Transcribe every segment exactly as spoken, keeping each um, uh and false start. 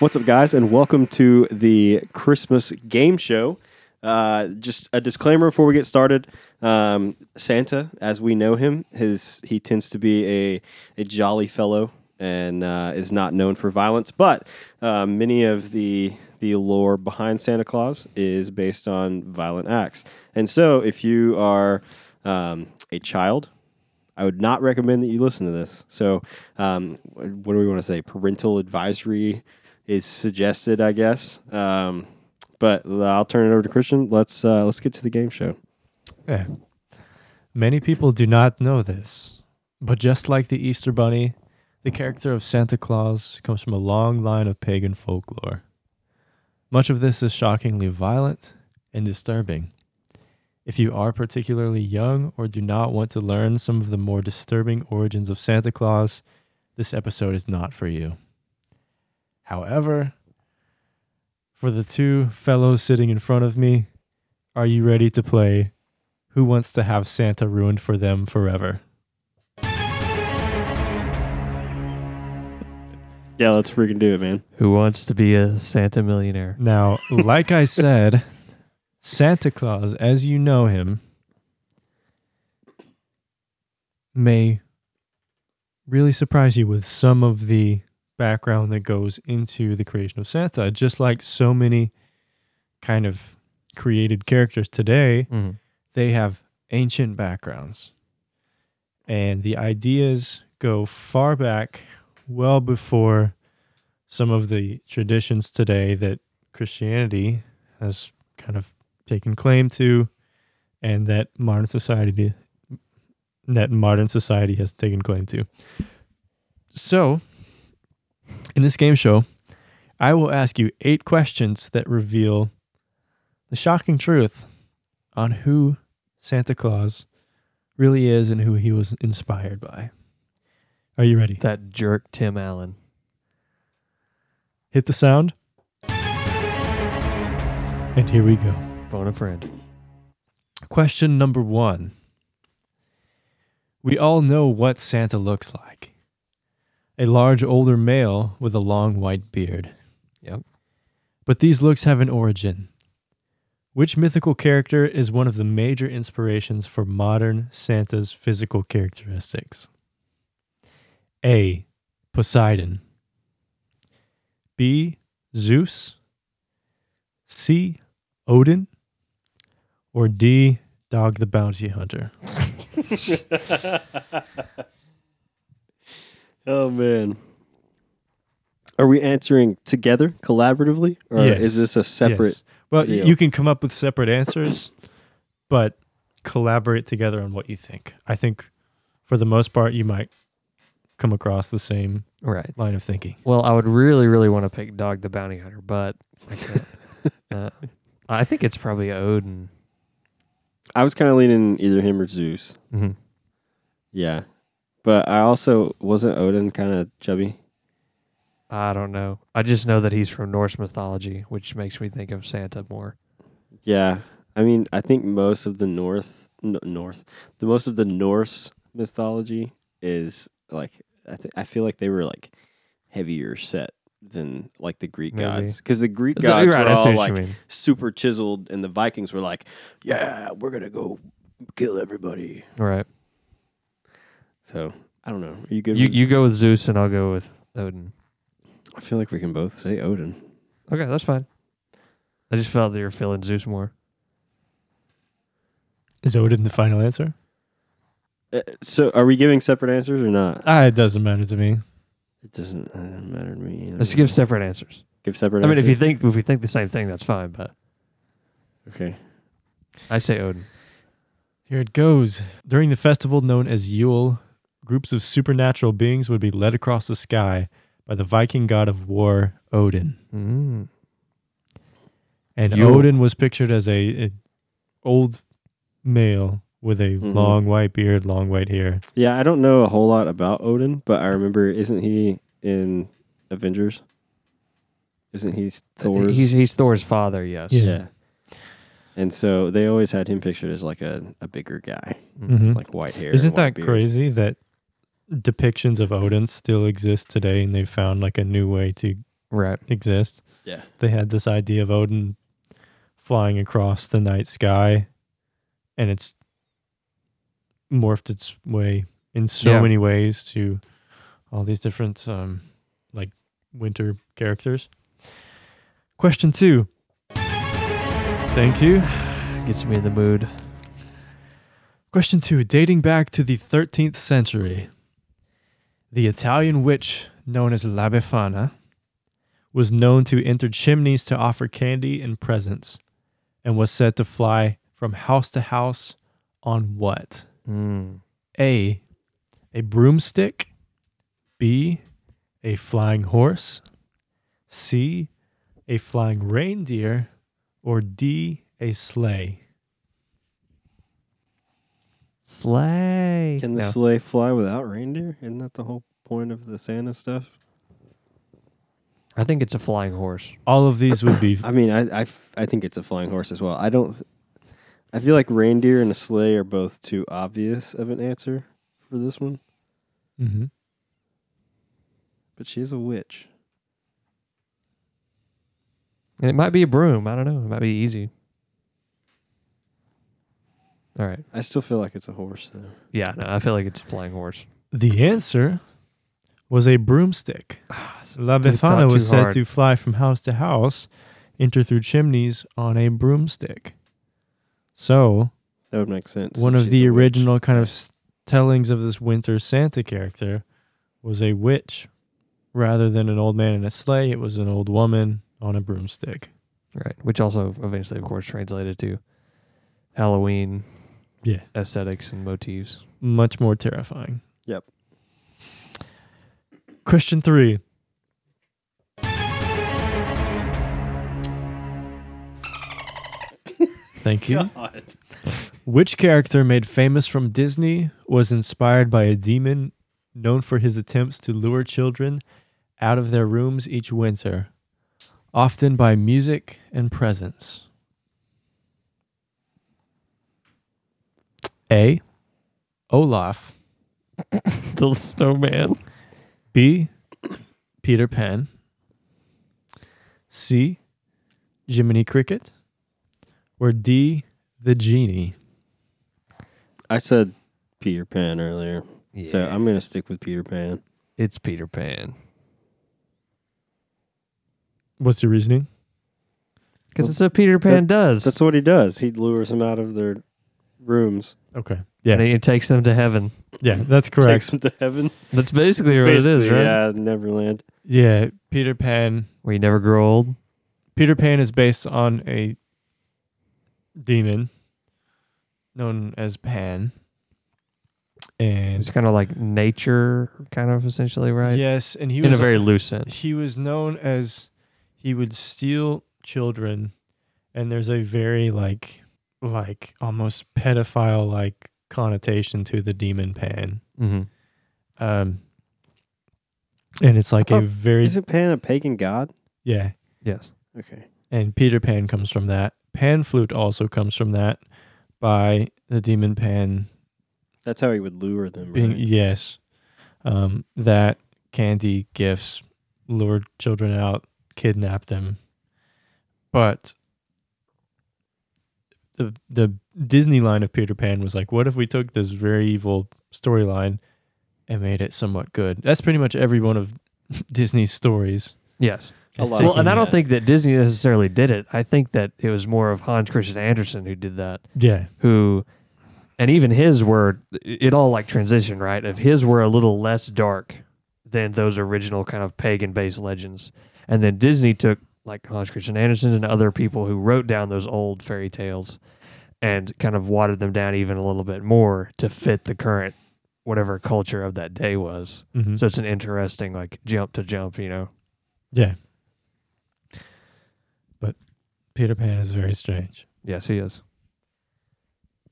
What's up, guys, and welcome to the Christmas Game Show. Uh, just a disclaimer before we get started. Um, Santa, as we know him, his he tends to be a, a jolly fellow and uh, is not known for violence, but uh, many of the the lore behind Santa Claus is based on violent acts. And so if you are um, a child, I would not recommend that you listen to this. So um, what do we want to say? Parental advisory is suggested, I guess. Um, but I'll turn it over to Christian. Let's uh, let's get to the game show. Yeah. Many people do not know this, but just like the Easter Bunny, the character of Santa Claus comes from a long line of pagan folklore. Much of this is shockingly violent and disturbing. If you are particularly young or do not want to learn some of the more disturbing origins of Santa Claus, this episode is not for you. However, for the two fellows sitting in front of me, are you ready to play Who Wants to Have Santa Ruined for Them Forever? Yeah, let's freaking do it, man. Who wants to be a Santa millionaire? Now, like I said, Santa Claus, as you know him, may really surprise you with some of the background that goes into the creation of Santa. Just like so many kind of created characters today, mm-hmm. they have ancient backgrounds. And the ideas go far back, well before some of the traditions today that Christianity has kind of taken claim to, and that modern society that modern society has taken claim to. So, in this game show, I will ask you eight questions that reveal the shocking truth on who Santa Claus really is and who he was inspired by. Are you ready? That jerk Tim Allen. Hit the sound. And here we go. Phone a friend. Question number one. We all know what Santa looks like. A large older male with a long white beard. Yep. But these looks have an origin. Which mythical character is one of the major inspirations for modern Santa's physical characteristics? A. Poseidon. B. Zeus. C. Odin, or D. Dog the Bounty Hunter? Oh, man. Are we answering together, collaboratively, or yes. is this a separate yes. Well, deal? You can come up with separate answers, but collaborate together on what you think. I think, for the most part, you might come across the same right. line of thinking. Well, I would really, really want to pick Dog the Bounty Hunter, but I can't. Uh, I think it's probably Odin. I was kind of leaning either him or Zeus. Mm-hmm. Yeah. But I also, wasn't Odin kind of chubby? I don't know. I just know that he's from Norse mythology, which makes me think of Santa more. Yeah. I mean, I think most of the North, n- North, the most of the Norse mythology is like, I, th- I feel like they were like heavier set than like the Greek Maybe. gods, because the Greek gods right, were all like super chiseled, and the Vikings were like, yeah, we're gonna go kill everybody, right? So I don't know. Are you good? You, with you go with Zeus, and I'll go with Odin. I feel like we can both say Odin. Okay, that's fine. I just felt that you're feeling Zeus more. Is Odin the final answer? Uh, so are we giving separate answers or not? Ah, it doesn't matter to me. It doesn't, it doesn't matter to me either. Let's give separate answers. Give separate I answers. I mean, if you think if we think the same thing, that's fine, but... Okay. I say Odin. Here it goes. During the festival known as Yule, groups of supernatural beings would be led across the sky by the Viking god of war, Odin. Mm. And Yule. Odin was pictured as a, a old male with a mm-hmm. long white beard, long white hair. Yeah, I don't know a whole lot about Odin, but I remember, isn't he in Avengers? Isn't he Thor's? He's, he's Thor's father, yes. Yeah. yeah. And so they always had him pictured as like a, a bigger guy, mm-hmm. like white hair. Isn't that beard. crazy that depictions of Odin still exist today, and they found like a new way to right. exist. Yeah. They had this idea of Odin flying across the night sky, and it's morphed its way in so yeah. many ways to all these different um, like winter characters. Question two. Thank you. Gets me in the mood. Question two, dating back to the thirteenth century, the Italian witch known as La Befana was known to enter chimneys to offer candy and presents, and was said to fly from house to house on what? Mm. A, a broomstick. B, a flying horse. C, a flying reindeer. Or D, a sleigh. Sleigh. Can the no. sleigh fly without reindeer? Isn't that the whole point of the Santa stuff? I think it's a flying horse. All of these would be... I mean, I, I, I think it's a flying horse as well. I don't... I feel like reindeer and a sleigh are both too obvious of an answer for this one. Mm-hmm. But she's a witch. And it might be a broom. I don't know. It might be easy. All right. I still feel like it's a horse, though. Yeah, no, I feel like it's a flying horse. The answer was a broomstick. La Befana was said to fly from house to house, enter through chimneys on a broomstick. So, that would make sense. One of the original kind of tellings of this winter Santa character was a witch. Rather than an old man in a sleigh, it was an old woman on a broomstick. Right, which also eventually, of course, translated to Halloween. Yeah. Aesthetics and motifs. Much more terrifying. Yep. Question three. Thank you. God. Which character made famous from Disney was inspired by a demon known for his attempts to lure children out of their rooms each winter, often by music and presents? A, Olaf. The snowman. B, Peter Pan. C, Jiminy Cricket. Or D, the genie. I said Peter Pan earlier. Yeah. So I'm going to stick with Peter Pan. It's Peter Pan. What's your reasoning? Because well, it's what Peter Pan that, does. That's what he does. He lures them out of their rooms. Okay. Yeah. And it takes them to heaven. Yeah, that's correct. Takes them to heaven. That's basically what basically, it is, right? Yeah, Neverland. Yeah, Peter Pan. Where you never grow old. Peter Pan is based on a demon known as Pan. And it's kind of like nature, kind of essentially, right? Yes. And he was in a very loose sense. He was known as he would steal children, and there's a very like like almost pedophile like connotation to the demon Pan. Mm-hmm. Um and it's like oh, a very isn't Pan a pagan god? Yeah. Yes. Okay. And Peter Pan comes from that. Pan flute also comes from that by the demon Pan. That's how he would lure them, being, right? Yes. Um, that, candy, gifts, lured children out, kidnapped them. But the the Disney line of Peter Pan was like, what if we took this very evil storyline and made it somewhat good? That's pretty much every one of Disney's stories. Yes. Well, and I don't that. think that Disney necessarily did it. I think that it was more of Hans Christian Andersen who did that. Yeah. Who... And even his were, it all like transitioned, right? If his were a little less dark than those original kind of pagan-based legends. And then Disney took like Hans Christian Andersen and other people who wrote down those old fairy tales and kind of watered them down even a little bit more to fit the current, whatever culture of that day was. Mm-hmm. So it's an interesting like jump to jump, you know? Yeah. But Peter Pan is very strange. Yes, he is.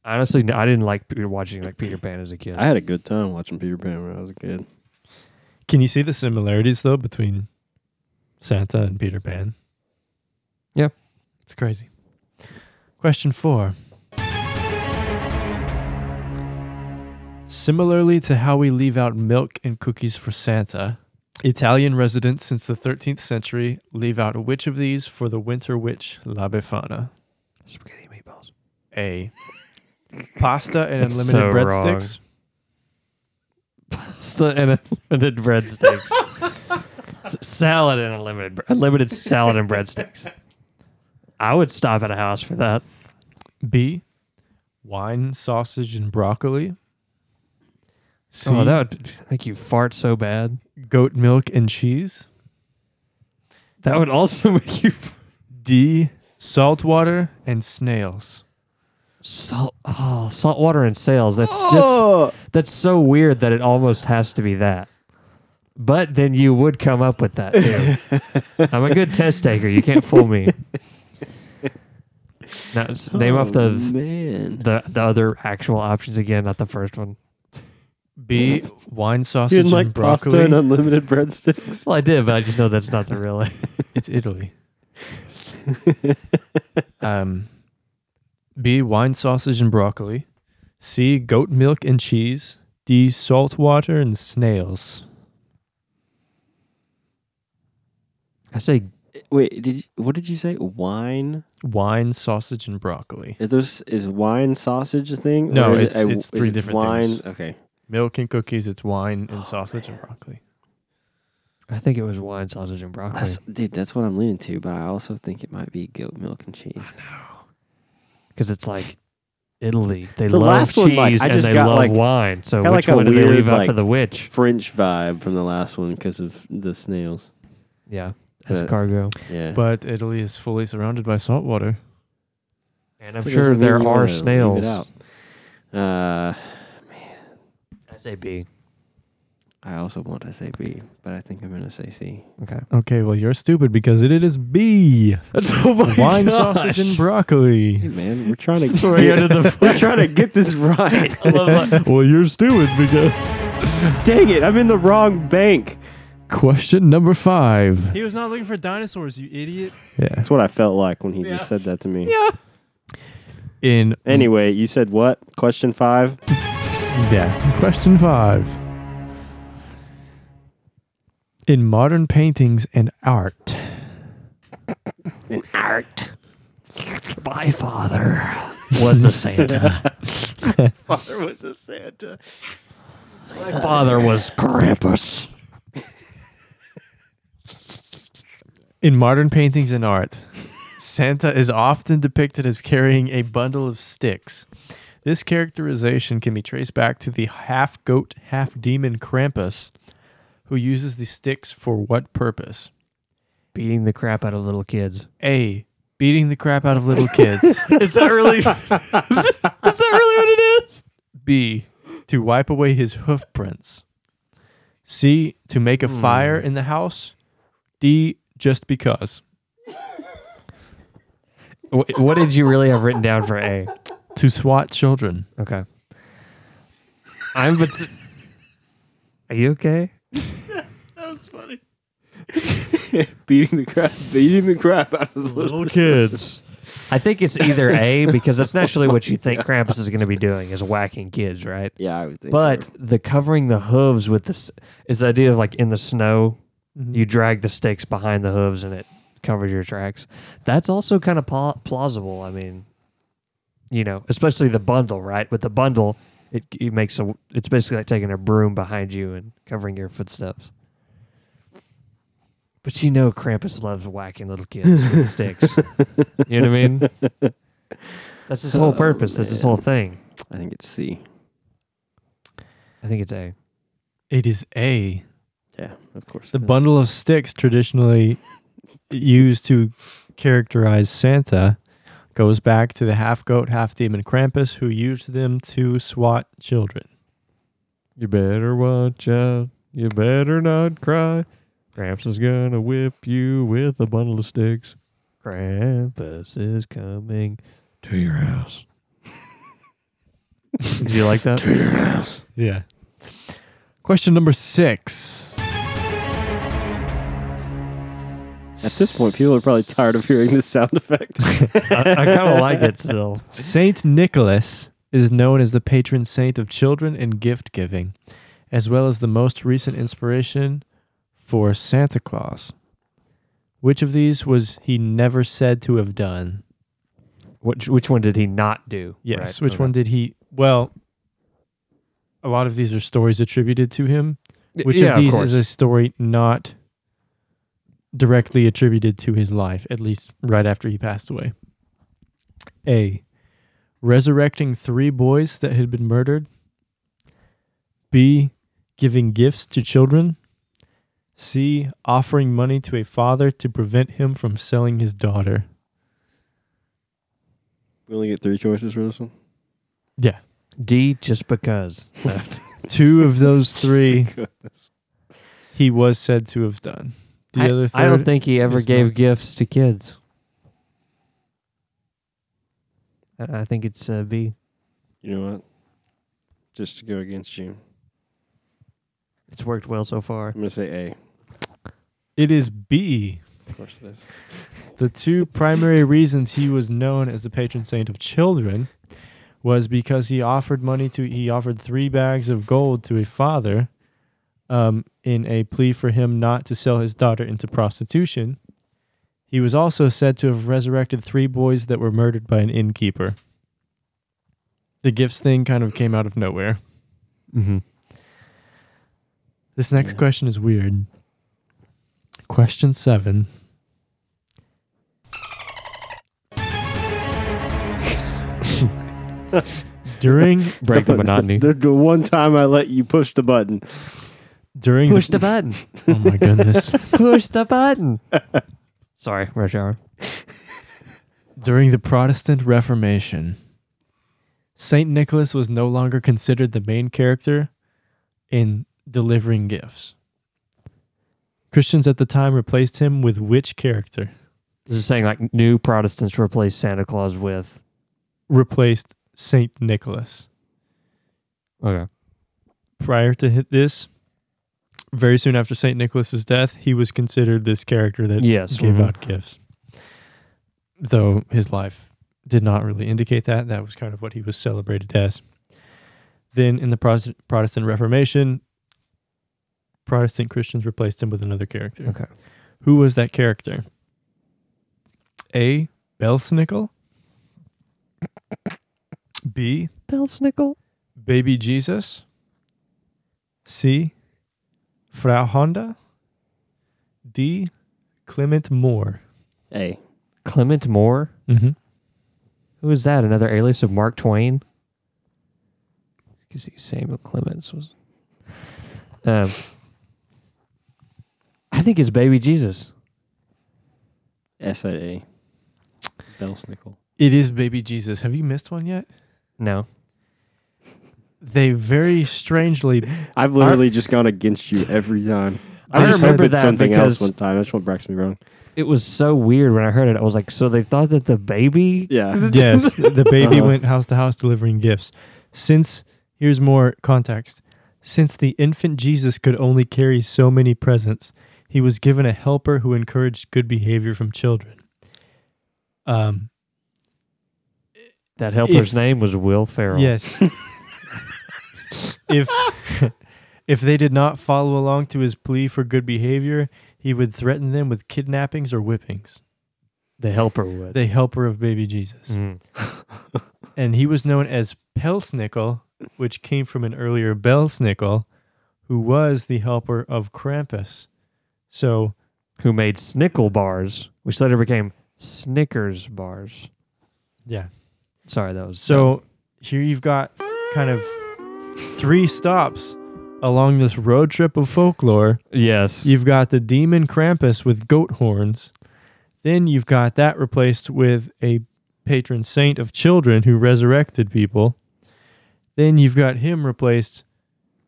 Honestly, I didn't like watching like Peter Pan as a kid. I had a good time watching Peter Pan when I was a kid. Can you see the similarities, though, between Santa and Peter Pan? Yeah. It's crazy. Question four. Similarly to how we leave out milk and cookies for Santa, Italian residents since the thirteenth century leave out which of these for the winter witch La Befana? Spaghetti meatballs. A. Pasta and unlimited so breadsticks. Pasta and unlimited breadsticks. Salad and unlimited unlimited salad and breadsticks. I would stop at a house for that. B. Wine, sausage, and broccoli. C, oh, that would make you fart so bad. Goat milk and cheese. That would also make you... D, salt water and snails. Salt, oh, salt water and snails. That's oh. just, that's so weird that it almost has to be that. But then you would come up with that, too. I'm a good test taker. You can't fool me. Now, oh, name off the, the the other actual options again, not the first one. B, wine sausage and like broccoli. You didn't like pasta and unlimited breadsticks? Well, I did, but I just know that's not the real one. It's Italy. um, B, wine sausage and broccoli. C, goat milk and cheese. D, salt water and snails. I say... Wait, did you, what did you say? Wine? Wine, sausage, and broccoli. Is, this, is wine sausage a thing? No, it's, it a, it's three different wine? things. Okay. Milk and cookies, it's wine and oh, sausage man. and broccoli. I think it was wine, sausage, and broccoli. That's, dude, that's what I'm leaning to, but I also think it might be goat milk and cheese. I know. Because it's like Italy. They the love cheese one, like, and they love like, wine. So which like one do they leave out like, for the witch? French vibe from the last one because of the snails. Yeah. Escargot. Yeah. But Italy is fully surrounded by salt water. And I'm sure there are snails. Uh, man. I say B. I also want to say B, but I think I'm going to say C. Okay. Okay, well, you're stupid because it, it is B. Oh my Wine, gosh. sausage, and broccoli. Hey, man, we're trying to, get, the we're trying to get this right. I love my, well, you're stupid because... Dang it, I'm in the wrong bank. Question number five. He was not looking for dinosaurs, you idiot. Yeah. That's what I felt like when he yeah. just said that to me. Yeah. In Anyway, you said what? Question five? Yeah. Question five. In modern paintings and art. In art. My father was a Santa. My father was a Santa. My father was Krampus. In modern paintings and art, Santa is often depicted as carrying a bundle of sticks. This characterization can be traced back to the half-goat, half-demon Krampus, who uses the sticks for what purpose? Beating the crap out of little kids. A. Beating the crap out of little kids. Is that really? Is that really what it is? B. To wipe away his hoof prints. C. To make a hmm. fire in the house. D. Just because. What did you really have written down for A? To swat children. Okay. I'm. Bet- Are you okay? That was funny. beating the crap, beating the crap out of little, little kids. I think it's either A because that's naturally what you think Krampus is going to be doing is whacking kids, right? Yeah, I would think. But so. the covering the hooves with this is the idea of like in the snow. You drag the stakes behind the hooves and it covers your tracks. That's also kind of pl- plausible. I mean, you know, especially the bundle, right? With the bundle, it, it makes a. It's basically like taking a broom behind you and covering your footsteps. But you know, Krampus loves whacking little kids with sticks. You know what I mean? That's his whole purpose. Oh, that's his whole thing. I think it's C. I think it's A. It is A. Yeah, of course. The bundle of sticks traditionally used to characterize Santa goes back to the half-goat, half-demon Krampus who used them to swat children. You better watch out. You better not cry. Krampus is going to whip you with a bundle of sticks. Krampus is coming to your house. Did you like that? To your house. Yeah. Question number six. At this point, people are probably tired of hearing this sound effect. I, I kind of like it still. Saint Nicholas is known as the patron saint of children and gift giving, as well as the most recent inspiration for Santa Claus. Which of these was he never said to have done? Which which one did he not do? Yes, right? which okay. one did he... Well, a lot of these are stories attributed to him. Which yeah, of these of is a story not directly attributed to his life, at least right after he passed away? A. Resurrecting three boys that had been murdered. B. Giving gifts to children. C. Offering money to a father to prevent him from selling his daughter. We only get three choices for this one? Yeah. D, just because. Two of those three he was said to have done. The I, other third, I don't think he ever gave not. gifts to kids. I think it's uh, B. You know what? Just to go against you. It's worked well so far. I'm going to say A. It is B. Of course it is. The two primary reasons he was known as the patron saint of children was because he offered money to, he offered three bags of gold to a father um, in a plea for him not to sell his daughter into prostitution. He was also said to have resurrected three boys that were murdered by an innkeeper. The gifts thing kind of came out of nowhere. Mm-hmm. This next yeah. question is weird. Question seven. During break the, the monotony. The, the, the one time I let you push the button. During push the, the button. Oh my goodness. Push the button. Sorry, rush hour. During the Protestant Reformation, Saint Nicholas was no longer considered the main character in delivering gifts. Christians at the time replaced him with which character? This is saying like new Protestants replaced Santa Claus with replaced Saint Nicholas. Okay. Prior to this, very soon after Saint Nicholas's death, he was considered this character that yes, gave mm-hmm. out gifts. Though his life did not really indicate that. That was kind of what he was celebrated as. Then in the Protestant Reformation, Protestant Christians replaced him with another character. Okay. Who was that character? A. Belsnickel. B. Belsnickel. Baby Jesus. C. Frau Honda. D. Clement Moore. A. Clement Moore? Mm-hmm. Who is that? Another alias of Mark Twain? You see, Samuel Clements was... Um, I think it's Baby Jesus. S at A. Belsnickel. It is Baby Jesus. Have you missed one yet? No. They very strangely... I've literally are, just gone against you every time. I, I just remember that something else one time. That's what breaks me wrong. It was so weird when I heard it. I was like, so they thought that the baby... Yeah. Yes, the baby uh-huh. went house to house delivering gifts. Since, here's more context. Since the infant Jesus could only carry so many presents, he was given a helper who encouraged good behavior from children. Um... That helper's if, name was Will Ferrell. Yes. if if they did not follow along to his plea for good behavior, he would threaten them with kidnappings or whippings. The helper would. The helper of Baby Jesus. Mm. And he was known as Belsnickel, which came from an earlier Belsnickel, who was the helper of Krampus. So, who made Snickle bars, which later became Snickers bars. Yeah. Sorry, that was... So, tough. Here you've got kind of three stops along this road trip of folklore. Yes. You've got the demon Krampus with goat horns. Then you've got that replaced with a patron saint of children who resurrected people. Then you've got him replaced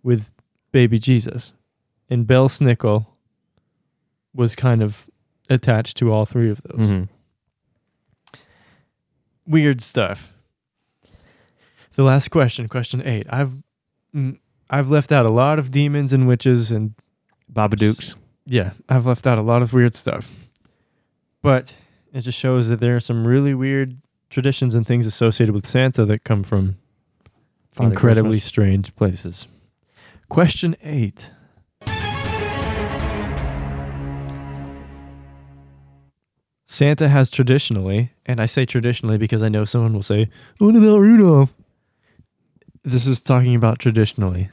with Baby Jesus. And Belsnickel was kind of attached to all three of those. Mm-hmm. Weird stuff. The last question, question eight. I've I've left out a lot of demons and witches and Babadooks. Yeah, I've left out a lot of weird stuff. But it just shows that there are some really weird traditions and things associated with Santa that come from Father incredibly Christmas. Strange places. Question eight. Santa has traditionally, and I say traditionally because I know someone will say, what about Rudolph? This is talking about traditionally.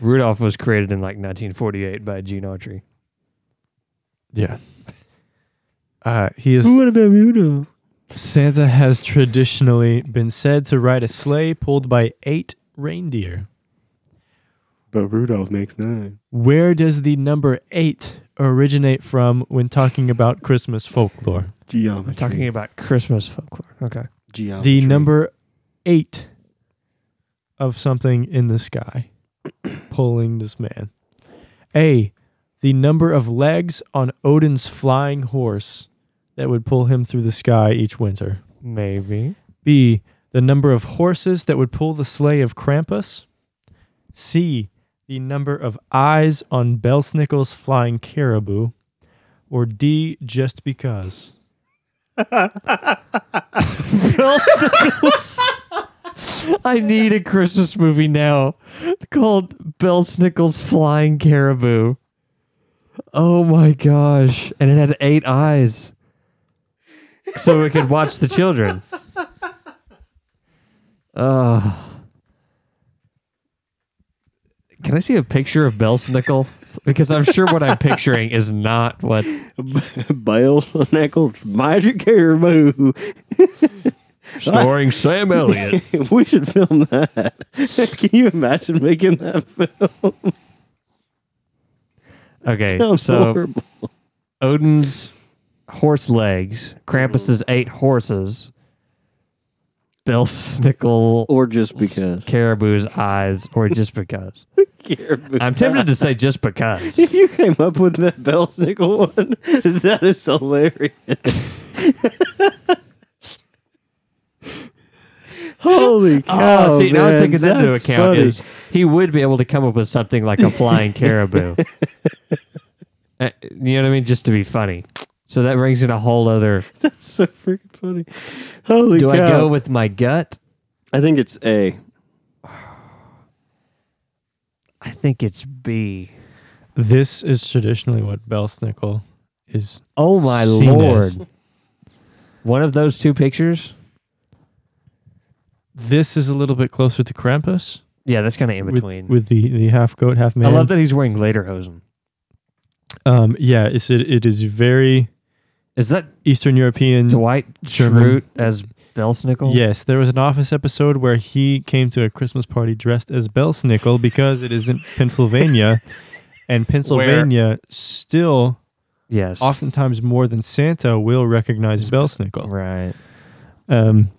Rudolph was created in like nineteen forty-eight by Gene Autry. Yeah. Uh, he is. What about Rudolph? Santa has traditionally been said to ride a sleigh pulled by eight reindeer. But Rudolph makes nine. Where does the number eight originate from when talking about Christmas folklore? Geometry. We're talking about Christmas folklore. Okay. Geometry. The number eight of something in the sky pulling this man. A, the number of legs on Odin's flying horse that would pull him through the sky each winter. Maybe. B, the number of horses that would pull the sleigh of Krampus. C, the number of eyes on Belsnickel's flying caribou. Or D, just because. Belsnickel's. I need a Christmas movie now called Belsnickel's Flying Caribou. Oh my gosh. And it had eight eyes. So we could watch the children. Uh, can I see a picture of Belsnickel? Because I'm sure what I'm picturing is not what... Belsnickel's Magic Caribou. Starring Sam Elliott. We should film that. Can you imagine making that film? Okay, sounds so horrible. Odin's horse legs, Krampus's eight horses, Belsnickel, or just because caribou's eyes, or just because. Caribou's I'm tempted eyes. to say just because. If you came up with that Belsnickel one, that is hilarious. Holy cow! Oh, see, man, now taking that into account funny. is he would be able to come up with something like a flying caribou. uh, you know what I mean? Just to be funny. So that brings in a whole other. That's so freaking funny. Holy Do cow! Do I go with my gut? I think it's A. I think it's B. This is traditionally what Belsnickel is. Oh my lord! As. One of those two pictures. This is a little bit closer to Krampus. Yeah, that's kind of in between. With, with the, the half goat, half man. I love that he's wearing lederhosen. Um, yeah, it's, it, it is very... Is that Eastern European... Dwight Schrute as Belsnickel? Yes, there was an Office episode where he came to a Christmas party dressed as Belsnickel because it is in Pennsylvania, and Pennsylvania where, still, yes, oftentimes more than Santa, will recognize it's Belsnickel. Right. Um...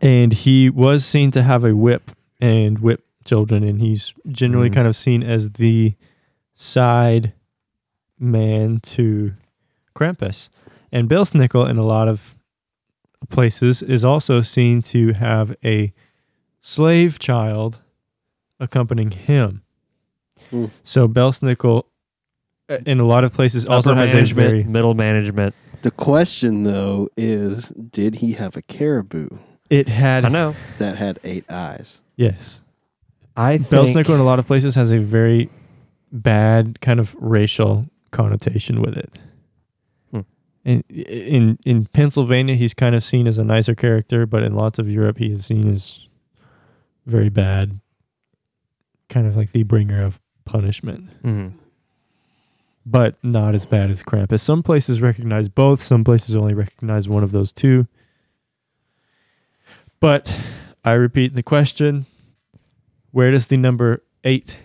And he was seen to have a whip and whip children, and he's generally mm. kind of seen as the side man to Krampus. And Belsnickel, in a lot of places, is also seen to have a slave child accompanying him. Mm. So Belsnickel, in a lot of places, Upper also has a very... middle management. The question, though, is did he have a caribou? It had... I know. That had eight eyes. Yes. I think... Belsnickel in a lot of places has a very bad kind of racial connotation with it. Hmm. In, in in Pennsylvania, he's kind of seen as a nicer character, but in lots of Europe, he is seen as very bad. Kind of like the bringer of punishment. Mm-hmm. But not as bad as Krampus. Some places recognize both. Some places only recognize one of those two. But I repeat the question, where does the number eight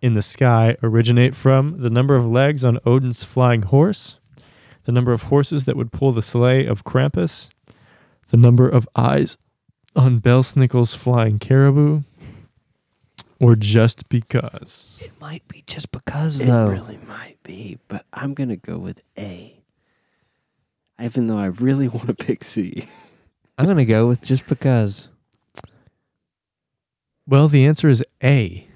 in the sky originate from? The number of legs on Odin's flying horse, the number of horses that would pull the sleigh of Krampus, the number of eyes on Belsnickel's flying caribou, or just because? It might be just because, though. It really might be, but I'm going to go with A, even though I really want to pick C. I'm going to go with just because. Well, the answer is A.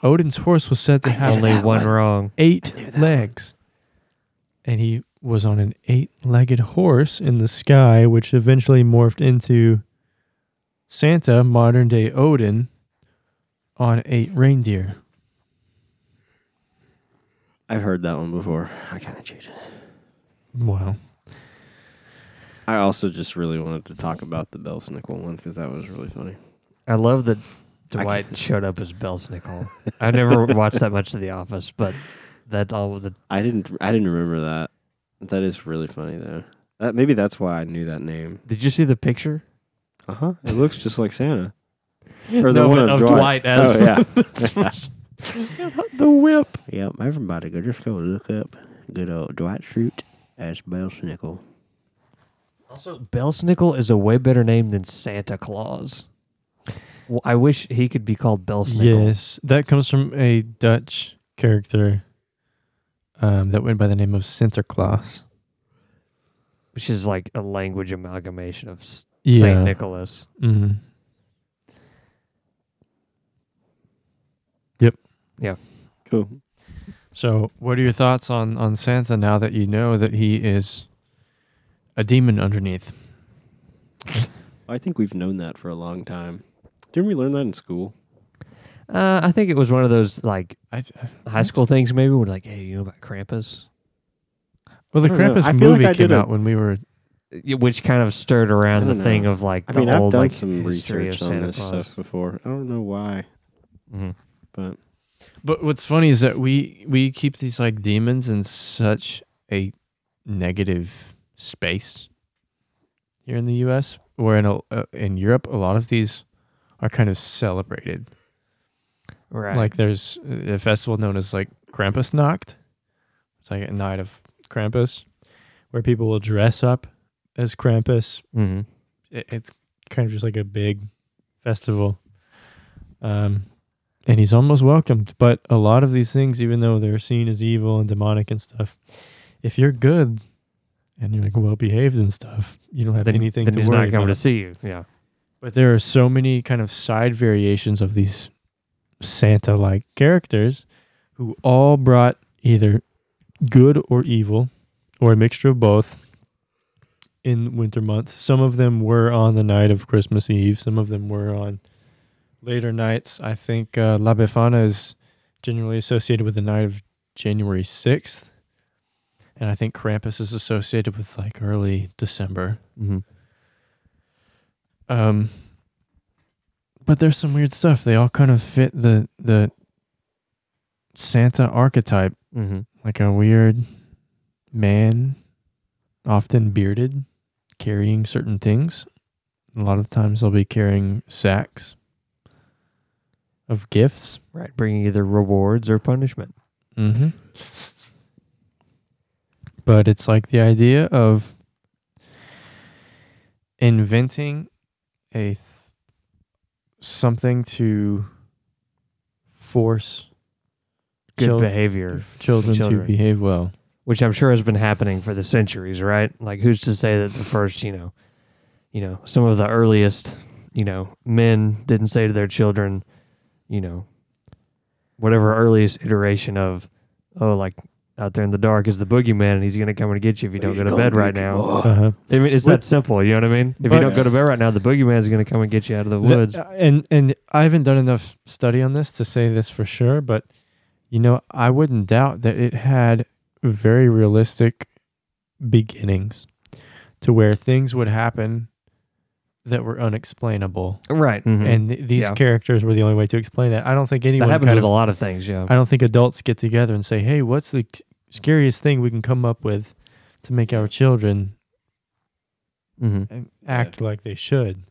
Odin's horse was said to I have only one wrong. eight legs. One. And he was on an eight-legged horse in the sky, which eventually morphed into Santa, modern-day Odin, on eight reindeer. I've heard that one before. I kind of cheated. Wow. I also just really wanted to talk about the Belsnickel one because that was really funny. I love that Dwight showed up as Belsnickel. I never watched that much of The Office, but that's all the. I didn't. I didn't remember that. That is really funny though. That maybe that's why I knew that name. Did you see the picture? Uh huh. It looks just like Santa. Or the no, one of, of Dwight. Dwight as. Oh yeah. The whip. Yep. Everybody, go just go look up good old Dwight Schrute as Belsnickel. Also, Belsnickel is a way better name than Santa Claus. Well, I wish he could be called Belsnickel. Yes, that comes from a Dutch character um, that went by the name of Sinterklaas. Which is like a language amalgamation of yeah. Saint Nicholas. Mm-hmm. Yep. Yeah. Cool. So what are your thoughts on, on Santa now that you know that he is... a demon underneath. I think we've known that for a long time. Didn't we learn that in school? Uh, I think it was one of those like I, I, high school things. Maybe we're like, hey, you know about Krampus? Well, the Krampus movie like came out a, when we were, which kind of stirred around the know. thing of like. I the mean, I've old, done like, some research on Santa this Claus. stuff before. I don't know why, mm-hmm. but but what's funny is that we we keep these like demons in such a negative space here in the U S where in a, uh, in Europe a lot of these are kind of celebrated, right? Like there's a festival known as like Krampusnacht. It's like a night of Krampus where people will dress up as Krampus. Mm-hmm. it, it's kind of just like a big festival, um and he's almost welcomed. But a lot of these things, even though they're seen as evil and demonic and stuff, if you're good and you're like well behaved and stuff, you don't have then, anything then to worry about. He's not coming to see you, yeah. But there are so many kind of side variations of these Santa-like characters who all brought either good or evil, or a mixture of both, in winter months. Some of them were on the night of Christmas Eve. Some of them were on later nights. I think uh, La Befana is generally associated with the night of January sixth. And I think Krampus is associated with like early December. Mm-hmm. Um, but there's some weird stuff. They all kind of fit the the Santa archetype, mm-hmm. like a weird man, often bearded, carrying certain things. A lot of times they'll be carrying sacks of gifts, right? Bringing either rewards or punishment. Mm-hmm. But it's like the idea of inventing a th- something to force good chil- behavior, f- children, children to behave well, which I'm sure has been happening for the centuries, right? Like, who's to say that the first, you know, you know, some of the earliest, you know, men didn't say to their children, you know, whatever earliest iteration of, oh, like. Out there in the dark is the boogeyman, and he's going to come and get you if you don't go to bed right now. Uh-huh. I mean, it's that simple, you know what I mean? If but, you don't go to bed right now, the boogeyman's going to come and get you out of the woods. The, uh, and and I haven't done enough study on this to say this for sure, but, you know, I wouldn't doubt that it had very realistic beginnings to where things would happen that were unexplainable. Right. Mm-hmm. And th- these yeah. characters were the only way to explain that. I don't think anyone... That happens kind with of, a lot of things, yeah. I don't think adults get together and say, hey, what's the c- scariest thing we can come up with to make our children mm-hmm. act yeah. like they should?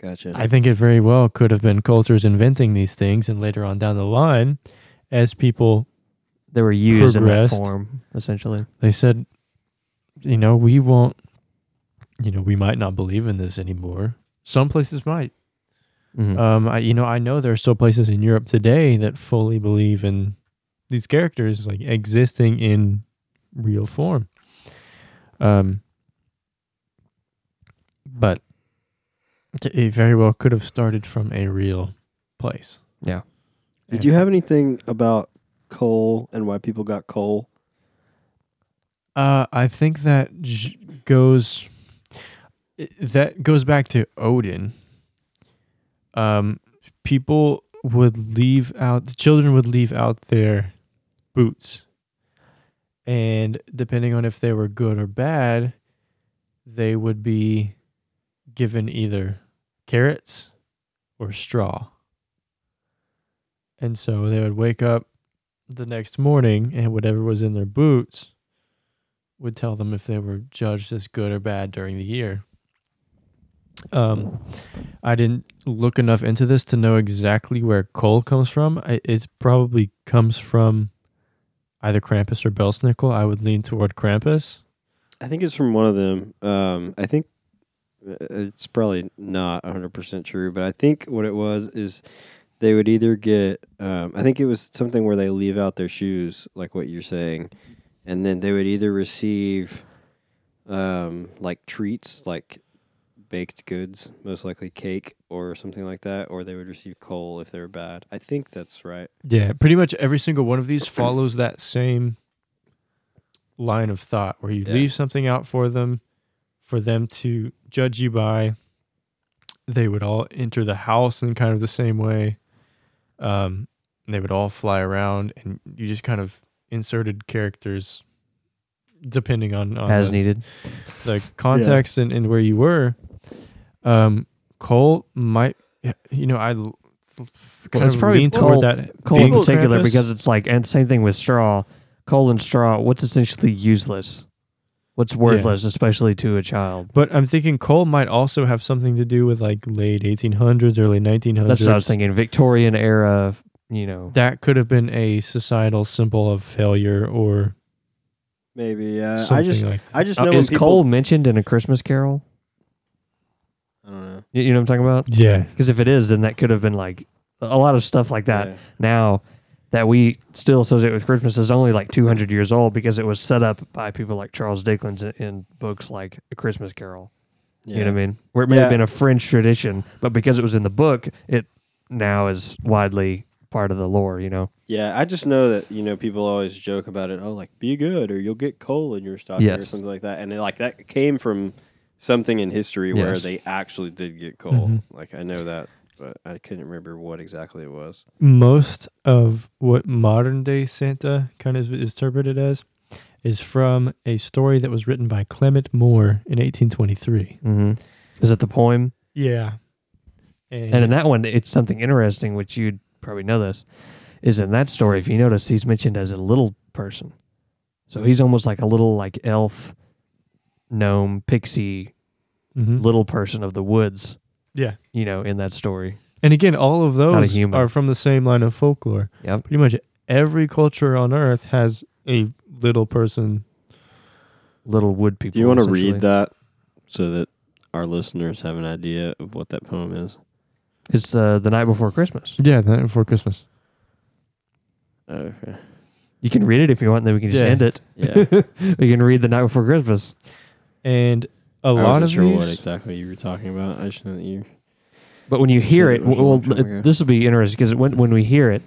Gotcha. I think it very well could have been cultures inventing these things, and later on down the line, as people They were used in that form, essentially. They said, you know, we won't you know, we might not believe in this anymore. Some places might. Mm-hmm. Um, I, you know, I know there are still places in Europe today that fully believe in these characters like existing in real form. Um, but it very well could have started from a real place. Yeah. Did and you have anything about coal and why people got coal? Uh, I think that j- goes... That goes back to Odin. Um, people would leave out, the children would leave out their boots. And depending on if they were good or bad, they would be given either carrots or straw. And so they would wake up the next morning, and whatever was in their boots would tell them if they were judged as good or bad during the year. Um, I didn't look enough into this to know exactly where coal comes from. It probably comes from either Krampus or Belsnickel. I would lean toward Krampus. I think it's from one of them. Um, I think it's probably not one hundred percent true, but I think what it was is they would either get, um, I think it was something where they leave out their shoes, like what you're saying, and then they would either receive um, like treats, like baked goods, most likely cake or something like that, or they would receive coal if they were bad. I think that's right. Yeah, pretty much every single one of these follows that same line of thought where you yeah. leave something out for them, for them to judge you by. They would all enter the house in kind of the same way. Um, they would all fly around, and you just kind of inserted characters depending on, on as the, needed the context yeah. and, and where you were. Um, coal might, you know, I well, kind of lean coal, toward that. Coal in particular, Krampus. Because it's like, and same thing with straw. Coal and straw, what's essentially useless? What's worthless, yeah. especially to a child? But I'm thinking coal might also have something to do with like late eighteen hundreds, early nineteen hundreds. That's what I was thinking. Victorian era, you know. That could have been a societal symbol of failure or maybe, yeah. Uh, I just, like I just know uh, when is people... coal mentioned in A Christmas Carol? I don't know. You, you know what I'm talking about? Yeah. Because if it is, then that could have been like a lot of stuff like that. Yeah. Now that we still associate with Christmas is only like two hundred years old because it was set up by people like Charles Dickens in, in books like A Christmas Carol. Yeah. You know what I mean? Where it may yeah. have been a French tradition, but because it was in the book, it now is widely part of the lore, you know? Yeah, I just know that, you know, people always joke about it, oh, like, be good, or you'll get coal in your stocking yes. or something like that. And, it, like, that came from something in history where yes. they actually did get coal. Mm-hmm. Like, I know that. But I couldn't remember what exactly it was. Most of what modern-day Santa kind of is interpreted as is from a story that was written by Clement Moore in eighteen twenty-three. Mm-hmm. Is it the poem? Yeah. And, and in that one, it's something interesting, which you'd probably know this, is in that story, if you notice, he's mentioned as a little person. So he's almost like a little like elf, gnome, pixie, mm-hmm. little person of the woods. Yeah. You know, in that story. And again, all of those are from the same line of folklore. Yep. Pretty much every culture on earth has a little person. Little wood people. Do you want to read that so that our listeners have an idea of what that poem is? It's uh, The Night Before Christmas. Yeah, The Night Before Christmas. Okay. You can read it if you want, and then we can just yeah. end it. Yeah. We can read The Night Before Christmas. And... A lot I wasn't of sure these, what exactly you were talking about. I just know that you. But when you hear it, well, well this will be interesting because when when we hear it,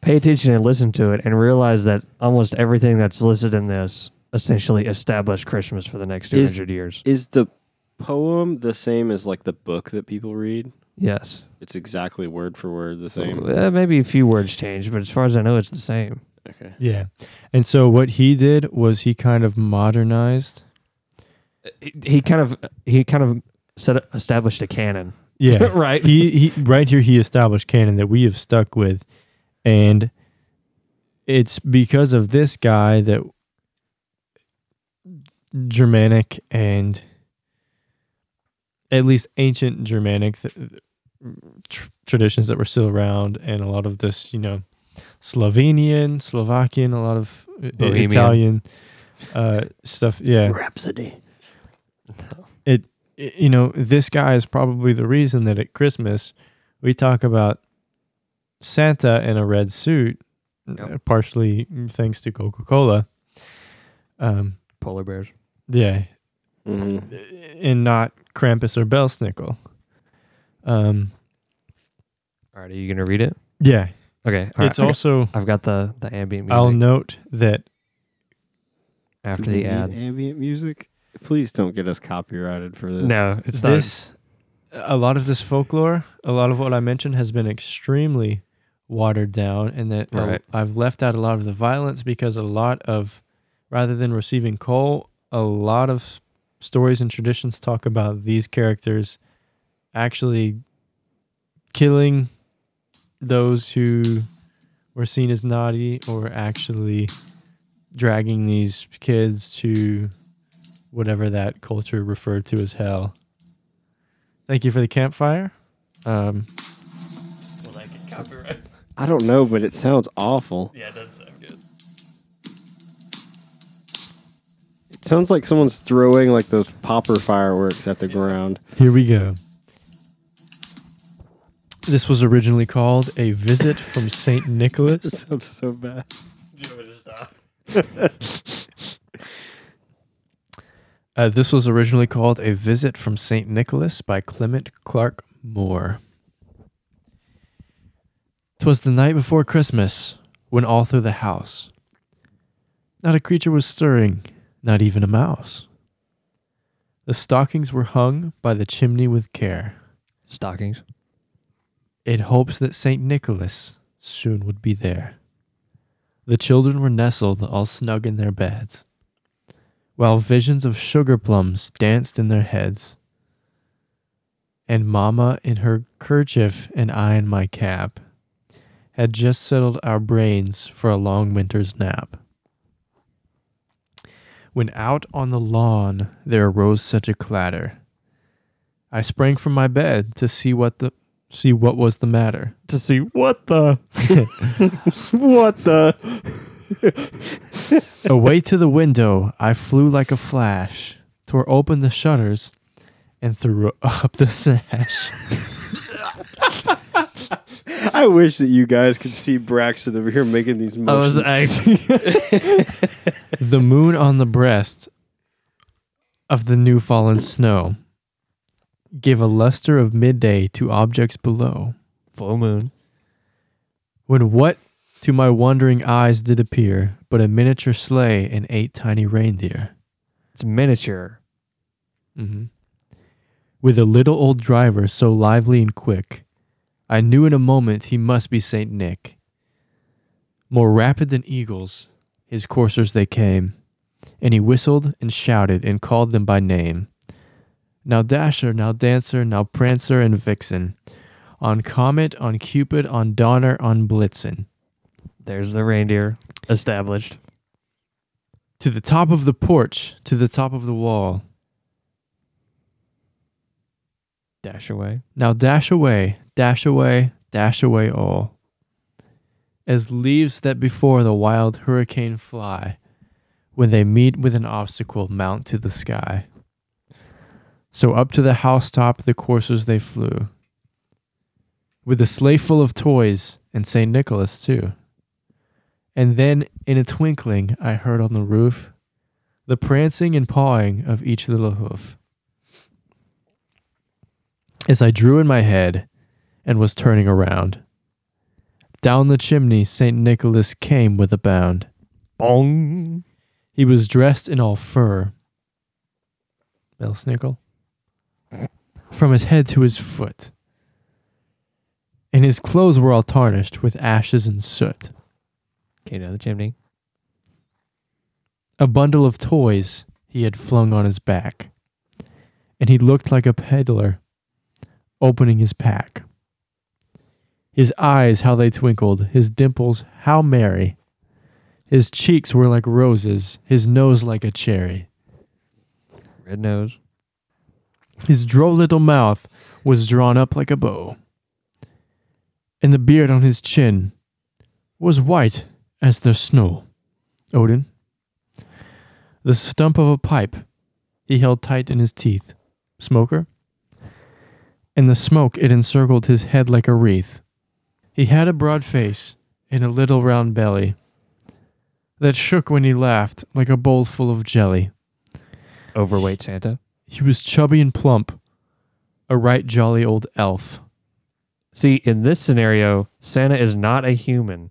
pay attention and listen to it, and realize that almost everything that's listed in this essentially established Christmas for the next two hundred years. Is the poem the same as like the book that people read? Yes, it's exactly word for word the same. Well, uh, maybe a few words change, but as far as I know, it's the same. Okay. Yeah, and so what he did was he kind of modernized. He kind of he kind of set established a canon. Yeah, right. He, he right here he established canon that we have stuck with, and it's because of this guy that Germanic and at least ancient Germanic tr- traditions that were still around, and a lot of this, you know, Slovenian, Slovakian, a lot of Bohemian. Italian uh, stuff. Yeah, Rhapsody. No. It, it, you know, this guy is probably the reason that at Christmas we talk about Santa in a red suit, no. uh, partially thanks to Coca-Cola, um, polar bears, yeah, mm-hmm. and not Krampus or Belsnickel. Um, all right, are you gonna read it? Yeah. Okay. All it's right. also I've got the the ambient music. I'll note that after the ad, ambient music. Please don't get us copyrighted for this. No, it's this, not. A lot of this folklore, a lot of what I mentioned has been extremely watered down, and that right. uh, I've left out a lot of the violence because a lot of, rather than receiving coal, a lot of stories and traditions talk about these characters actually killing those who were seen as naughty, or actually dragging these kids to whatever that culture referred to as hell. Thank you for the campfire. Um, well, that could copyright. I don't know, but it sounds awful. Yeah, it does sound good. It sounds like someone's throwing like those popper fireworks at the yeah. ground. Here we go. This was originally called A Visit from Saint Nicholas. That sounds so bad. Do you want me to stop? Uh, this was originally called A Visit from Saint Nicholas by Clement Clark Moore. 'Twas the night before Christmas, when all through the house not a creature was stirring, not even a mouse. The stockings were hung by the chimney with care. Stockings? In hopes that Saint Nicholas soon would be there. The children were nestled all snug in their beds, while visions of sugar plums danced in their heads. And Mama in her kerchief and I in my cap had just settled our brains for a long winter's nap. When out on the lawn there arose such a clatter, I sprang from my bed to see what the see what was the matter. To see what the what the Away to the window I flew like a flash, tore open the shutters, and threw up the sash. I wish that you guys could see Braxton over here making these motions. I was acting. The moon on the breast of the new fallen snow gave a luster of midday to objects below. Full moon. When what to my wondering eyes did appear but a miniature sleigh and eight tiny reindeer. It's miniature. Mm-hmm. With a little old driver so lively and quick, I knew in a moment he must be Saint Nick. More rapid than eagles, his coursers they came, and he whistled and shouted and called them by name. Now Dasher, now Dancer, now Prancer and Vixen, on Comet, on Cupid, on Donner, on Blitzen. There's the reindeer, established. To the top of the porch, to the top of the wall. Dash away. Now dash away. Dash away, dash away all. As leaves that before the wild hurricane fly, when they meet with an obstacle, mount to the sky. So up to the housetop the coursers they flew, with a sleigh full of toys, and Saint Nicholas too. And then, in a twinkling, I heard on the roof the prancing and pawing of each little hoof. As I drew in my head, and was turning around, down the chimney Saint Nicholas came with a bound. Bong! He was dressed in all fur. Belsnickel. From his head to his foot. And his clothes were all tarnished with ashes and soot. Came down the chimney. A bundle of toys he had flung on his back. And he looked like a peddler opening his pack. His eyes, how they twinkled, his dimples, how merry. His cheeks were like roses, his nose like a cherry. Red nose. His droll little mouth was drawn up like a bow. And the beard on his chin was white as the snow. Odin. The stump of a pipe he held tight in his teeth. Smoker. And the smoke it encircled his head like a wreath. He had a broad face and a little round belly that shook when he laughed like a bowl full of jelly. Overweight Santa? He was chubby and plump, a right jolly old elf. See, in this scenario, Santa is not a human.